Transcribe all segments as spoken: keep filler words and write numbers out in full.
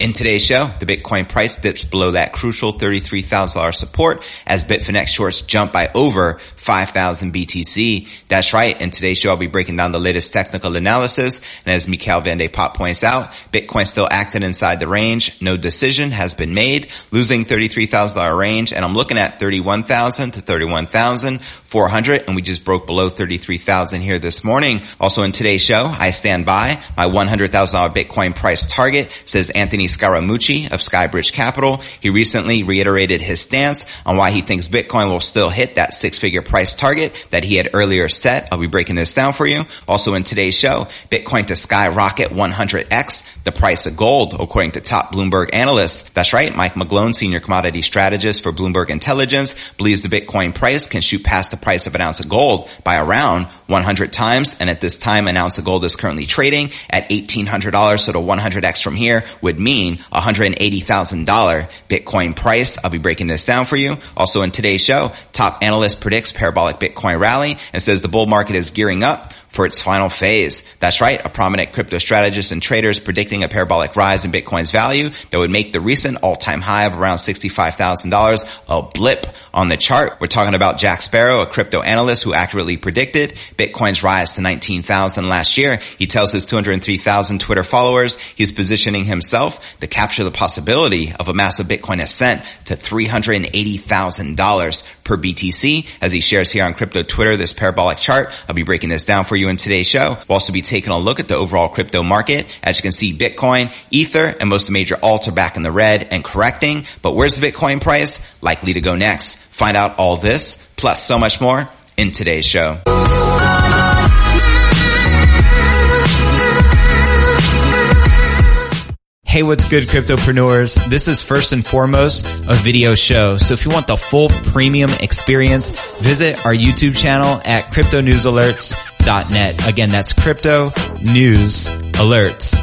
In today's show, the Bitcoin price dips below that crucial thirty-three thousand dollars support as Bitfinex shorts jump by over five thousand B T C. That's right. In today's show, I'll be breaking down the latest technical analysis. And as Michaël van de Poppe points out, Bitcoin still acting inside the range. No decision has been made, losing thirty-three thousand dollars range. And I'm looking at thirty-one thousand to thirty-one thousand four hundred. And we just broke below thirty-three thousand here this morning. Also in today's show, I stand by my one hundred thousand dollars Bitcoin price target, says Anthony Scaramucci of SkyBridge Capital. He recently reiterated his stance on why he thinks Bitcoin will still hit that six-figure price target that he had earlier set. I'll be breaking this down for you. Also in today's show, Bitcoin to skyrocket one hundred x, the price of gold, according to top Bloomberg analysts. That's right. Mike McGlone, senior commodity strategist for Bloomberg Intelligence, believes the Bitcoin price can shoot past the price of an ounce of gold by around one hundred times. And at this time, an ounce of gold is currently trading at eighteen hundred dollars. So the one hundred x from here would mean one hundred eighty thousand dollars Bitcoin price. I'll be breaking this down for you. Also in today's show, top analyst predicts parabolic Bitcoin rally and says the bull market is gearing up for its final phase. That's right. A prominent crypto strategist and trader is predicting a parabolic rise in Bitcoin's value that would make the recent all-time high of around sixty-five thousand dollars a blip on the chart. We're talking about Jack Sparrow, a crypto analyst who accurately predicted Bitcoin's rise to nineteen thousand last year. He tells his two hundred three thousand Twitter followers he's positioning himself to capture the possibility of a massive Bitcoin ascent to three hundred eighty thousand dollars per B T C. As he shares here on crypto Twitter this parabolic chart, I'll be breaking this down for you. You in today's show. We'll also be taking a look at the overall crypto market. As you can see, Bitcoin, Ether, and most major alts are back in the red and correcting. But where's the Bitcoin price likely to go next? Find out all this, plus so much more in today's show. Hey, what's good, cryptopreneurs? This is first and foremost a video show. So if you want the full premium experience, visit our YouTube channel at crypto news alerts dot net. Again, that's crypto news alerts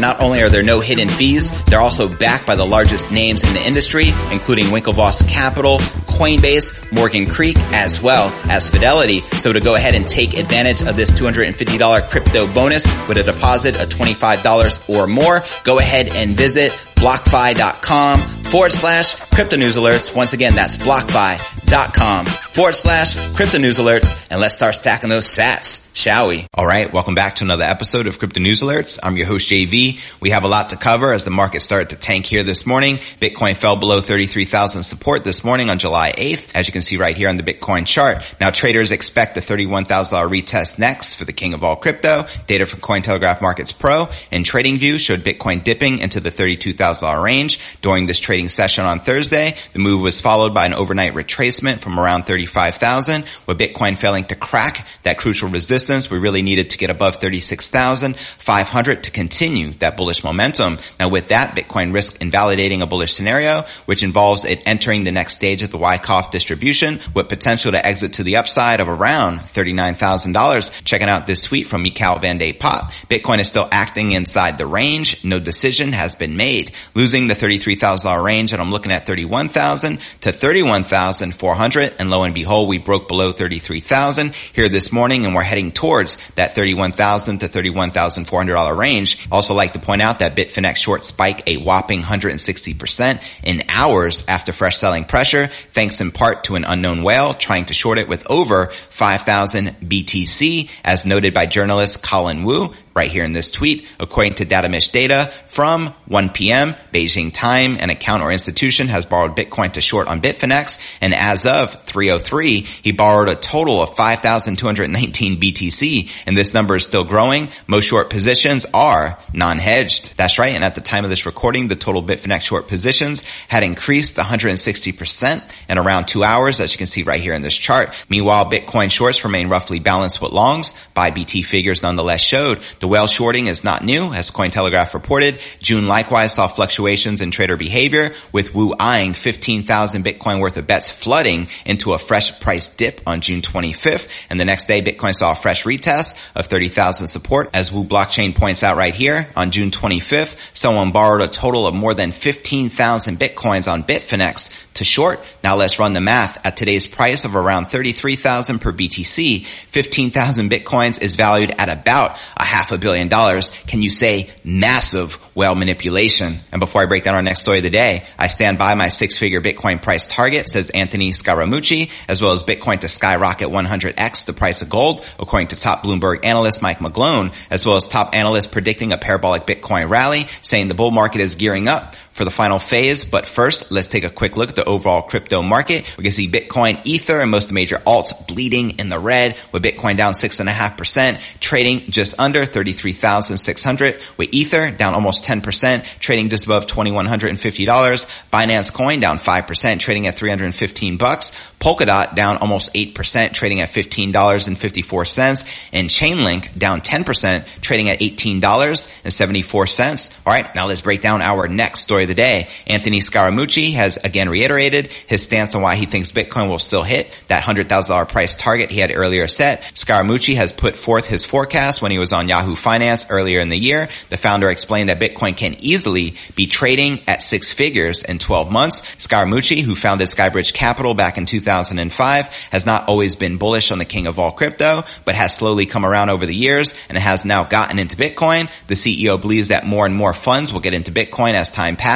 not only are there no hidden fees, they're also backed by the largest names in the industry, including Winklevoss Capital, Coinbase, Morgan Creek, as well as Fidelity. So to go ahead and take advantage of this two hundred fifty dollars crypto bonus with a deposit of twenty-five dollars or more, go ahead and visit blockfi.com forward slash crypto news alerts. Once again, that's blockfi.com forward slash crypto news alerts. And let's start stacking those sats, shall we? All right. Welcome back to another episode of Crypto News Alerts. I'm your host, J V. We have a lot to cover as the market started to tank here this morning. Bitcoin fell below thirty-three thousand support this morning on July eighth, as you can see right here on the Bitcoin chart. Now traders expect the thirty-one thousand dollars retest next for the king of all crypto. Data from Cointelegraph Markets Pro and TradingView showed Bitcoin dipping into the thirty-two thousand dollars range during this trading session on Thursday. The move was followed by an overnight retracement from around thirty-five thousand, with Bitcoin failing to crack that crucial resistance. We really needed to get above thirty-six thousand five hundred to continue that bullish momentum. Now with that, Bitcoin risked invalidating a bullish scenario, which involves it entering the next stage of the Wyckoff distribution with potential to exit to the upside of around thirty-nine thousand dollars. Checking out this tweet from Michaël van de Poppe. Bitcoin is still acting inside the range. No decision has been made. Losing the thirty-three thousand dollars range, and I'm looking at thirty-one thousand to thirty-one thousand four hundred. And lo and behold, we broke below thirty-three thousand here this morning, and we're heading towards that thirty-one thousand to thirty-one thousand four hundred dollars range. Also like to point out that Bitfinex short spike a whopping one hundred sixty percent in hours after fresh selling pressure, thanks in part to an unknown whale trying to short it with over five thousand B T C, as noted by journalist Colin Wu right here in this tweet. According to Datamish data from one p.m. Beijing time, an account or institution has borrowed Bitcoin to short on Bitfinex, and as of three oh three, he borrowed a total of five thousand two hundred nineteen B T C, and this number is still growing. Most short positions are non-hedged. That's right, and at the time of this recording, the total Bitfinex short positions had increased one hundred sixty percent in around two hours, as you can see right here in this chart. Meanwhile, Bitcoin shorts remain roughly balanced with longs. Buy B T figures nonetheless showed The whale shorting is not new, as Cointelegraph reported. June likewise saw fluctuations in trader behavior, with Wu eyeing fifteen thousand Bitcoin worth of bets flooding into a fresh price dip on June twenty-fifth. And the next day, Bitcoin saw a fresh retest of thirty thousand support. As Wu Blockchain points out right here, on June twenty-fifth, someone borrowed a total of more than fifteen thousand Bitcoins on Bitfinex to short. Now let's run the math. At today's price of around thirty-three thousand per B T C, fifteen thousand Bitcoins is valued at about a half a billion dollars. Can you say massive whale manipulation? And before I break down our next story of the day, I stand by my six-figure Bitcoin price target, says Anthony Scaramucci, as well as Bitcoin to skyrocket one hundred x the price of gold, according to top Bloomberg analyst Mike McGlone, as well as top analysts predicting a parabolic Bitcoin rally, saying the bull market is gearing up for the final phase. But first, let's take a quick look at the overall crypto market. We can see Bitcoin, Ether, and most major alts bleeding in the red, with Bitcoin down six point five percent, trading just under thirty-three thousand six hundred, with Ether down almost ten percent, trading just above two thousand one hundred fifty dollars. Binance Coin down five percent, trading at three hundred fifteen bucks. Polkadot down almost eight percent, trading at fifteen dollars and fifty-four cents. And Chainlink down ten percent, trading at eighteen dollars and seventy-four cents. All right, now let's break down our next story of the day. Anthony Scaramucci has again reiterated his stance on why he thinks Bitcoin will still hit that one hundred thousand dollars price target he had earlier set. Scaramucci has put forth his forecast when he was on Yahoo Finance earlier in the year. The founder explained that Bitcoin can easily be trading at six figures in twelve months. Scaramucci, who founded SkyBridge Capital back in two thousand five, has not always been bullish on the king of all crypto, but has slowly come around over the years and has now gotten into Bitcoin. The C E O believes that more and more funds will get into Bitcoin as time passes.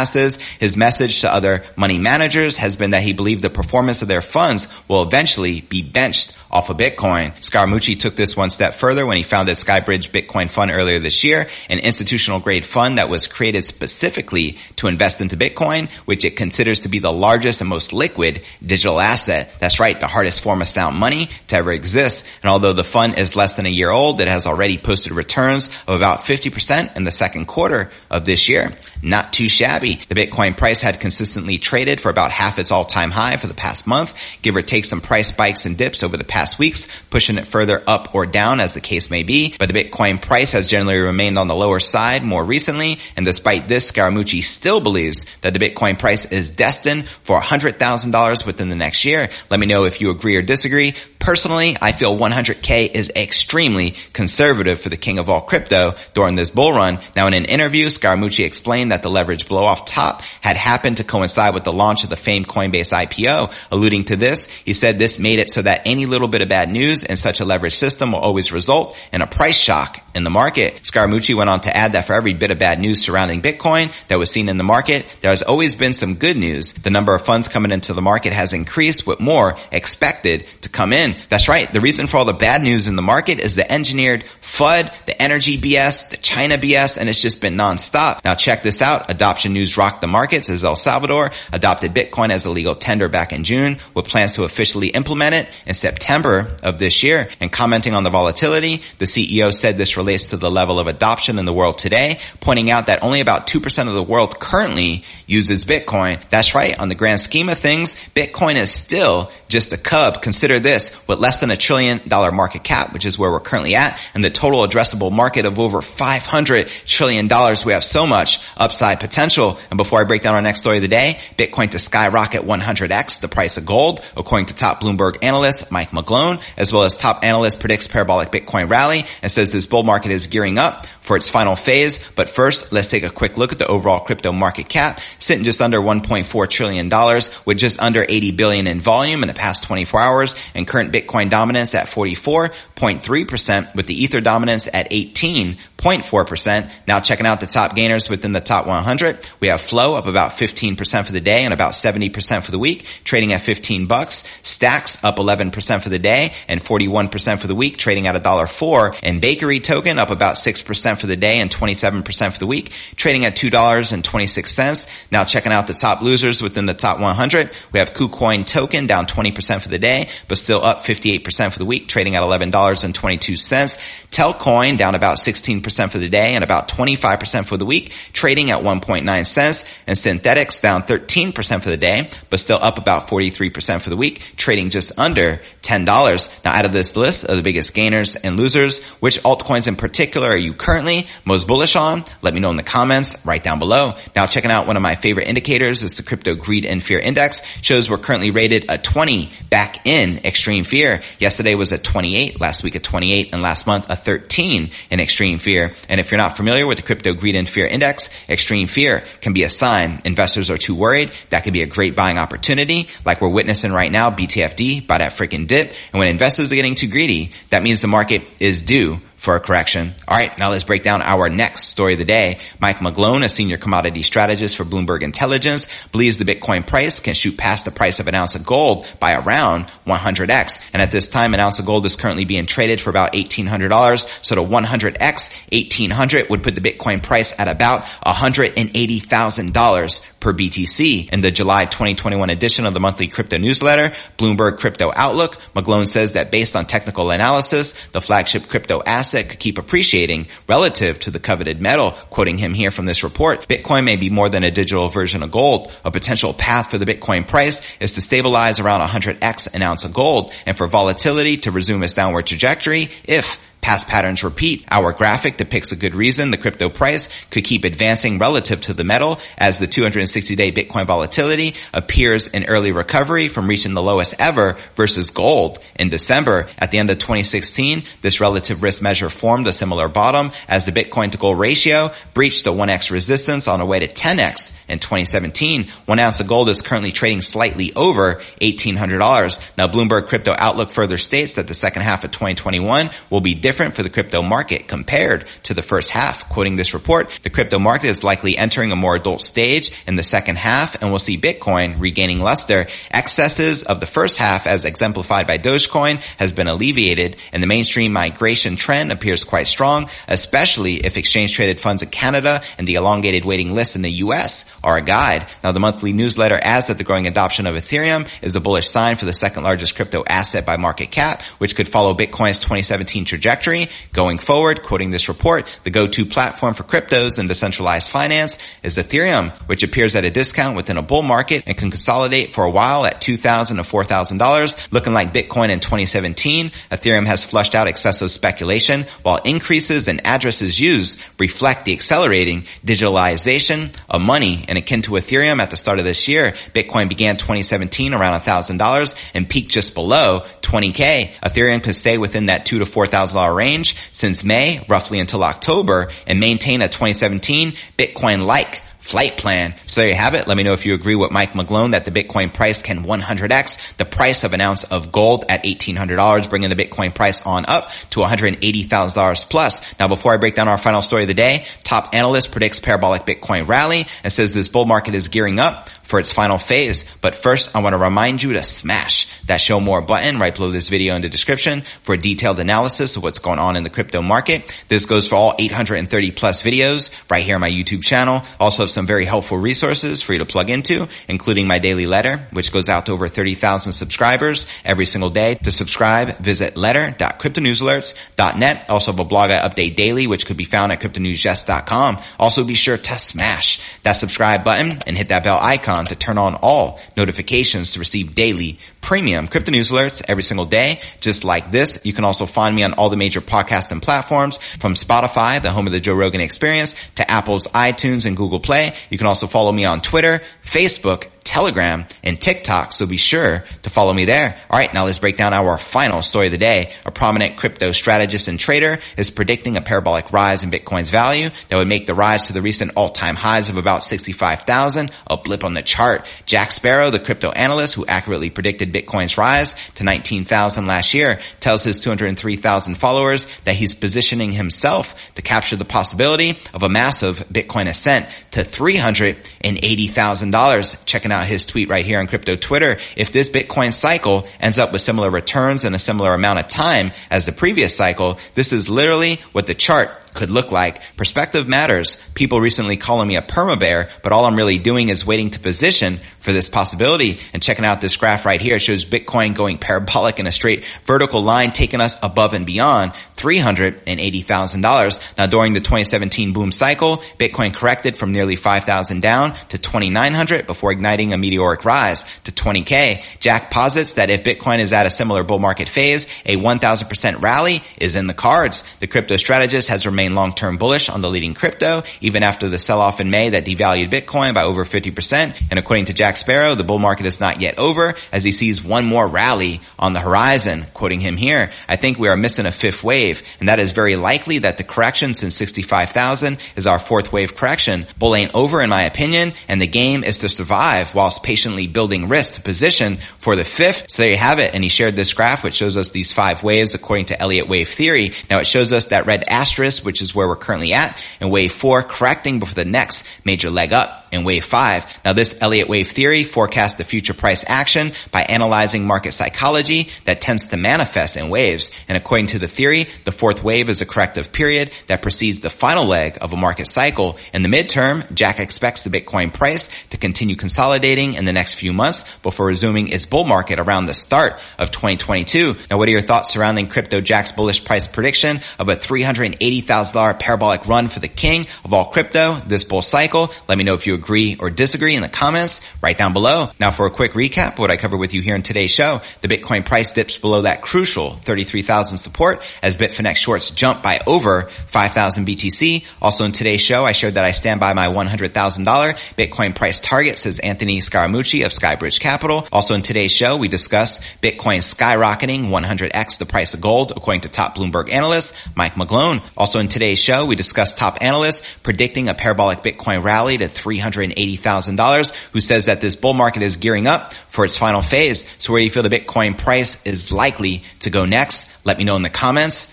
His message to other money managers has been that he believed the performance of their funds will eventually be benched off of Bitcoin. Scaramucci took this one step further when he founded SkyBridge Bitcoin Fund earlier this year, an institutional grade fund that was created specifically to invest into Bitcoin, which it considers to be the largest and most liquid digital asset. That's right, the hardest form of sound money to ever exist. And although the fund is less than a year old, it has already posted returns of about fifty percent in the second quarter of this year. Not too shabby. The Bitcoin price had consistently traded for about half its all-time high for the past month, give or take some price spikes and dips over the past weeks, pushing it further up or down as the case may be. But the Bitcoin price has generally remained on the lower side more recently, and despite this, Scaramucci still believes that the Bitcoin price is destined for one hundred thousand dollars within the next year. Let me know if you agree or disagree. Personally, I feel one hundred K is extremely conservative for the king of all crypto during this bull run. Now, in an interview, Scaramucci explained that the leverage blow-off top had happened to coincide with the launch of the famed Coinbase I P O. Alluding to this, he said this made it so that any little bit of bad news in such a leveraged system will always result in a price shock in the market. Scaramucci went on to add that for every bit of bad news surrounding Bitcoin that was seen in the market, there has always been some good news. The number of funds coming into the market has increased, with more expected to come in. That's right. The reason for all the bad news in the market is the engineered FUD, the energy B S, the China B S, and it's just been nonstop. Now check this out. Adoption news rocked the markets as El Salvador adopted Bitcoin as a legal tender back in June, with plans to officially implement it in September of this year. And commenting on the volatility, the C E O said this relates to the level of adoption in the world today, pointing out that only about two percent of the world currently uses Bitcoin. That's right. On the grand scheme of things, Bitcoin is still just a cub. Consider this, with less than a trillion dollar market cap, which is where we're currently at, and the total addressable market of over five hundred trillion dollars. We have so much upside potential. And before I break down our next story of the day, Bitcoin to skyrocket one hundred x the price of gold, according to top Bloomberg analyst Mike McGlone, as well as top analyst predicts parabolic Bitcoin rally and says this bull market is gearing up for its final phase. But first, let's take a quick look at the overall crypto market cap, sitting just under one point four trillion dollars, with just under eighty billion dollars in volume in the past twenty-four hours, and current Bitcoin dominance at forty-four point three percent, with the Ether dominance at eighteen point four percent. Now checking out the top gainers within the top one hundred, we have Flow up about fifteen percent for the day and about seventy percent for the week, trading at fifteen bucks. Stacks up eleven percent for the day and forty-one percent for the week, trading at one dollar and four cents. And Bakery Token up about six percent for the day and twenty-seven percent for the week, trading at two dollars and twenty-six cents. Now checking out the top losers within the top one hundred, we have KuCoin Token down twenty percent for the day, but still up up fifty-eight percent for the week, trading at eleven dollars and twenty-two cents. Telcoin down about sixteen percent for the day and about twenty-five percent for the week, trading at one point nine cents. And Synthetics down thirteen percent for the day, but still up about forty-three percent for the week, trading just under ten dollars. Now, out of this list of the biggest gainers and losers, which altcoins in particular are you currently most bullish on? Let me know in the comments right down below. Now, checking out one of my favorite indicators is the Crypto Greed and Fear Index. Shows we're currently rated a twenty back in extreme fear. Yesterday was a twenty-eight, last week a twenty-eight, and last month a thirteen in extreme fear. And if you're not familiar with the Crypto Greed and Fear Index, extreme fear can be a sign investors are too worried. That could be a great buying opportunity, like we're witnessing right now. B T F D, buy that freaking dip. And when investors are getting too greedy, that means the market is due for a correction. All right, now let's break down our next story of the day. Mike McGlone, a senior commodity strategist for Bloomberg Intelligence, believes the Bitcoin price can shoot past the price of an ounce of gold by around one hundred x. And at this time, an ounce of gold is currently being traded for about eighteen hundred dollars. So to one hundred x, eighteen hundred would put the Bitcoin price at about one hundred eighty thousand dollars per B T C. In the July twenty twenty-one edition of the monthly crypto newsletter, Bloomberg Crypto Outlook, McGlone says that based on technical analysis, the flagship crypto asset could keep appreciating relative to the coveted metal. Quoting him here from this report, Bitcoin may be more than a digital version of gold. A potential path for the Bitcoin price is to stabilize around one hundred x an ounce of gold and for volatility to resume its downward trajectory if past patterns repeat. Our graphic depicts a good reason the crypto price could keep advancing relative to the metal as the two hundred sixty day Bitcoin volatility appears in early recovery from reaching the lowest ever versus gold in December. At the end of twenty sixteen, this relative risk measure formed a similar bottom as the Bitcoin to gold ratio breached the one x resistance on the way to ten x in twenty seventeen. One ounce of gold is currently trading slightly over eighteen hundred dollars. Now, Bloomberg Crypto Outlook further states that the second half of twenty twenty-one will be different different for the crypto market compared to the first half. Quoting this report, the crypto market is likely entering a more adult stage in the second half, and we'll see Bitcoin regaining luster. Excesses of the first half, as exemplified by Dogecoin, has been alleviated, and the mainstream migration trend appears quite strong, especially if exchange-traded funds in Canada and the elongated waiting list in the U S are a guide. Now, the monthly newsletter adds that the growing adoption of Ethereum is a bullish sign for the second-largest crypto asset by market cap, which could follow Bitcoin's twenty seventeen trajectory. Going forward, quoting this report, the go-to platform for cryptos and decentralized finance is Ethereum, which appears at a discount within a bull market and can consolidate for a while at two thousand to four thousand dollars. Looking like Bitcoin in twenty seventeen, Ethereum has flushed out excessive speculation, while increases in addresses used reflect the accelerating digitalization of money. And akin to Ethereum at the start of this year, Bitcoin began twenty seventeen around one thousand dollars and peaked just below twenty K. Ethereum could stay within that two thousand to four thousand dollars range since May, roughly until October, and maintain a twenty seventeen Bitcoin-like flight plan. So there you have it. Let me know if you agree with Mike McGlone that the Bitcoin price can one hundred x the price of an ounce of gold at eighteen hundred dollars, bringing the Bitcoin price on up to one hundred eighty thousand dollars plus. Now, before I break down our final story of the day, top analyst predicts parabolic Bitcoin rally and says this bull market is gearing up for its final phase. But first, I want to remind you to smash that show more button right below this video in the description for a detailed analysis of what's going on in the crypto market. This goes for all eight hundred thirty plus videos right here on my YouTube channel. Also, some very helpful resources for you to plug into, including my daily letter, which goes out to over thirty thousand subscribers every single day. To subscribe, visit letter dot crypto news alerts dot net. Also have a blog I update daily, which could be found at crypto news jest dot com. Also, be sure to smash that subscribe button and hit that bell icon to turn on all notifications to receive daily premium crypto news alerts every single day, just like this. You can also find me on all the major podcasts and platforms, from Spotify, the home of the Joe Rogan Experience, to Apple's iTunes and Google Play. You can also follow me on Twitter, Facebook, Telegram, and TikTok, so be sure to follow me there. All right, now let's break down our final story of the day. A prominent crypto strategist and trader is predicting a parabolic rise in Bitcoin's value that would make the rise to the recent all-time highs of about sixty-five thousand, a blip on the chart. Jack Sparrow, the crypto analyst who accurately predicted Bitcoin's rise to nineteen thousand last year, tells his two hundred three thousand followers that he's positioning himself to capture the possibility of a massive Bitcoin ascent to three hundred eighty thousand dollars. Checking out his tweet right here on crypto Twitter. If this Bitcoin cycle ends up with similar returns in a similar amount of time as the previous cycle, this is literally what the chart could look like. Perspective matters. People recently calling me a perma bear, but all I'm really doing is waiting to position for this possibility. And checking out this graph right here, it shows Bitcoin going parabolic in a straight vertical line, taking us above and beyond three hundred eighty thousand dollars. Now, during the twenty seventeen boom cycle, Bitcoin corrected from nearly five thousand down to twenty-nine hundred before igniting a meteoric rise to twenty K. Jack posits that if Bitcoin is at a similar bull market phase, a one thousand percent rally is in the cards. The crypto strategist has remained long-term bullish on the leading crypto, even after the sell-off in May that devalued Bitcoin by over fifty percent. And according to Jack Sparrow, the bull market is not yet over, as he sees one more rally on the horizon. Quoting him here, I think we are missing a fifth wave, and that is very likely that the correction since sixty-five thousand is our fourth wave correction. Bull ain't over in my opinion, and the game is to survive whilst patiently building risk to position for the fifth. So there you have it. And he shared this graph, which shows us these five waves according to Elliott Wave Theory. Now it shows us that red asterisk, which is where we're currently at, and wave four correcting before the next major leg up in wave five. Now this Elliott Wave Theory forecasts the future price action by analyzing market psychology that tends to manifest in waves. And according to the theory, the fourth wave is a corrective period that precedes the final leg of a market cycle. In the midterm, Jack expects the Bitcoin price to continue consolidating in the next few months before resuming its bull market around the start of twenty twenty-two. Now what are your thoughts surrounding Crypto Jack's bullish price prediction of a three hundred eighty thousand dollars parabolic run for the king of all crypto this bull cycle? Let me know if you agree agree or disagree in the comments right down below. Now for a quick recap, what I covered with you here in today's show, the Bitcoin price dips below that crucial thirty-three thousand support as Bitfinex shorts jump by over five thousand B T C. Also in today's show, I shared that I stand by my one hundred thousand dollars Bitcoin price target, says Anthony Scaramucci of SkyBridge Capital. Also in today's show, we discuss Bitcoin skyrocketing one hundred x the price of gold, according to top Bloomberg analyst Mike McGlone. Also in today's show, we discuss top analysts predicting a parabolic Bitcoin rally to three hundred eighty thousand dollars, who says that this bull market is gearing up for its final phase. So where do you feel the Bitcoin price is likely to go next? Let me know in the comments